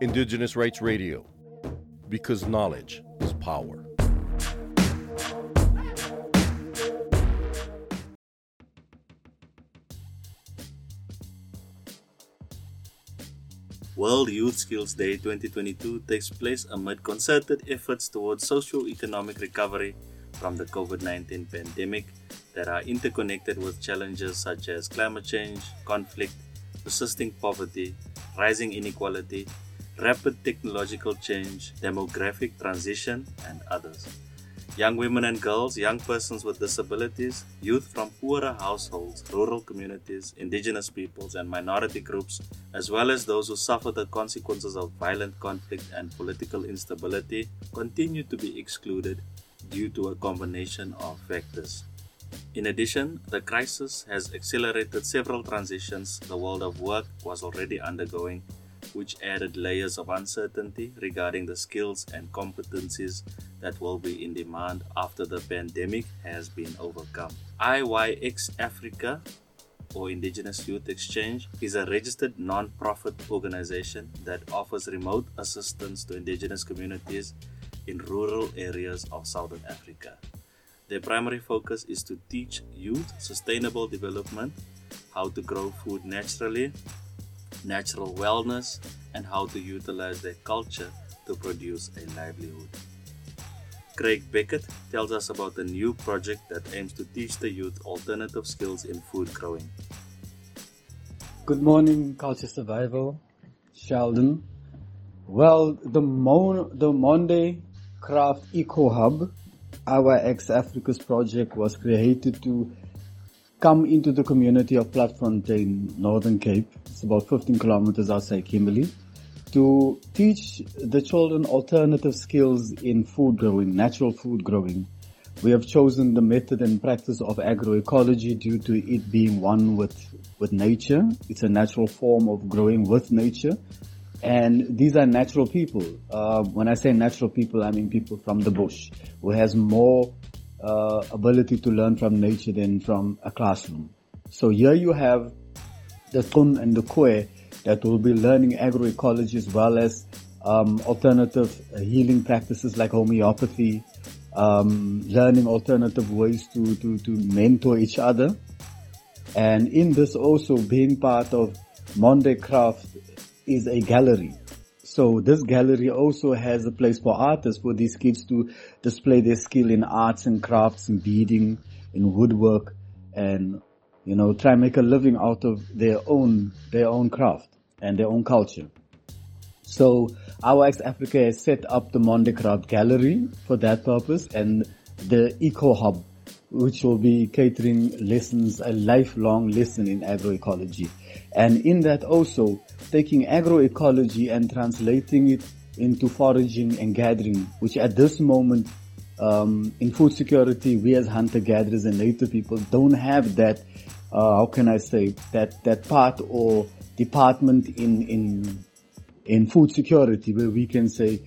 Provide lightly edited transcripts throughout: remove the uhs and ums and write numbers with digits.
Indigenous Rights Radio, because knowledge is power. World Youth Skills Day 2022 takes place amid concerted efforts towards socio-economic recovery from the COVID-19 pandemic that are interconnected with challenges such as climate change, conflict, persisting poverty, rising inequality, rapid technological change, demographic transition, and others. Young women and girls, young persons with disabilities, youth from poorer households, rural communities, indigenous peoples, and minority groups, as well as those who suffer the consequences of violent conflict and political instability, continue to be excluded due to a combination of factors. In addition, the crisis has accelerated several transitions the world of work was already undergoing, which added layers of uncertainty regarding the skills and competencies that will be in demand after the pandemic has been overcome. IYX Africa, or Indigenous Youth Exchange, is a registered non-profit organization that offers remote assistance to indigenous communities in rural areas of Southern Africa. Their primary focus is to teach youth sustainable development, how to grow food naturally, natural wellness, and how to utilize their culture to produce a livelihood. Craig Beckett tells us about a new project that aims to teach the youth alternative skills in food growing. Good morning, Cultural Survival, Sheldon. Well, the Monday Craft Eco Hub, IYX Africa's project, was created to come into the community of Platfontein, Northern Cape. It's about 15 kilometers outside Kimberley, to teach the children alternative skills in food growing, natural food growing. We have chosen the method and practice of agroecology due to it being one with nature. It's a natural form of growing with nature. And these are natural people. When I say natural people, I mean people from the bush, who has more ability to learn from nature than from a classroom. So here you have the Tung and the Kwe that will be learning agroecology as well as alternative healing practices like homeopathy, learning alternative ways to mentor each other. And in this also, being part of Monday Craft is a gallery. So this gallery also has a place for artists, for these kids to display their skill in arts and crafts, in beading, in woodwork, and, you know, try and make a living out of their own craft and their own culture. So IWACS Africa has set up the Monday Craft Gallery for that purpose, and the Eco Hub, which will be catering lessons, a lifelong lesson in agroecology. And in that also, taking agroecology and translating it into foraging and gathering, which at this moment, in food security, we as hunter-gatherers and native people don't have that, that part or department in food security where we can say,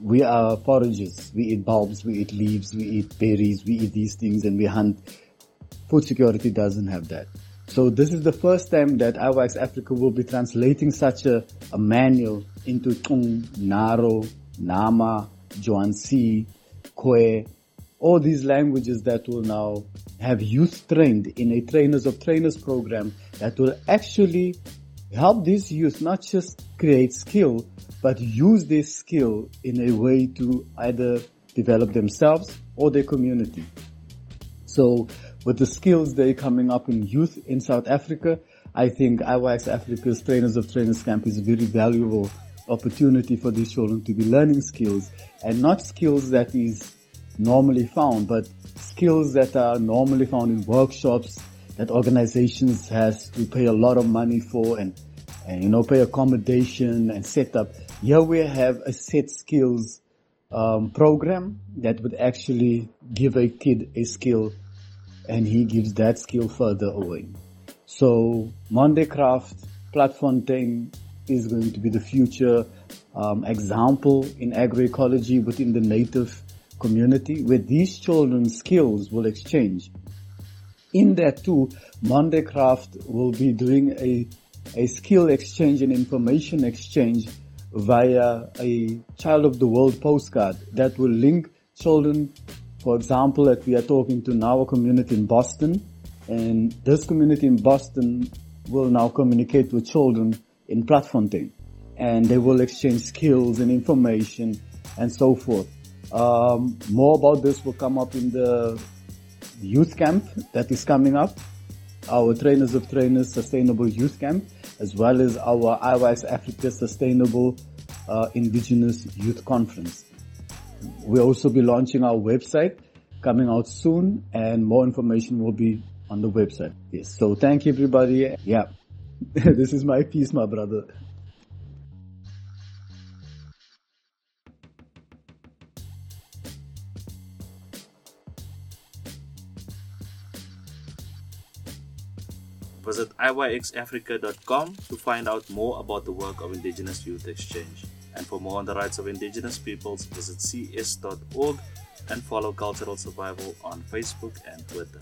we are foragers, we eat bulbs, we eat leaves, we eat berries, we eat these things and we hunt. Food security doesn't have that. So this is the first time that IWACS Africa will be translating such a manual into Tung, Naro, Nama, Joansi, Kwe, all these languages that will now have youth trained in a Trainers of Trainers program that will actually help these youth not just create skill, but use their skill in a way to either develop themselves or their community. So with the skills day coming up in youth in South Africa, I think IYX Africa's Trainers of Trainers Camp is a very valuable opportunity for these children to be learning skills, and not skills that is normally found, but skills that are normally found in workshops that organizations has to pay a lot of money for and pay accommodation and set up. Here we have a set skills program that would actually give a kid a skill, and he gives that skill further away. So Monday Craft Platfontein is going to be the future example in agroecology within the native community, where these children's skills will exchange. In that too, Monday Craft will be doing a a skill exchange and information exchange via a Child of the World postcard that will link children, for example, that we are talking to now, a community in Boston, and this community in Boston will now communicate with children in Platfontein, and they will exchange skills and information and so forth. More about this will come up in the youth camp that is coming up, our Trainers of Trainers Sustainable Youth Camp, as well as our IYX Africa Sustainable Indigenous Youth Conference. We'll also be launching our website coming out soon, and more information will be on the website. Yes, so thank you, everybody. Yeah, this is my piece, my brother. Visit iyxafrica.com to find out more about the work of Indigenous Youth Exchange. And for more on the rights of Indigenous peoples, visit cs.org and follow Cultural Survival on Facebook and Twitter.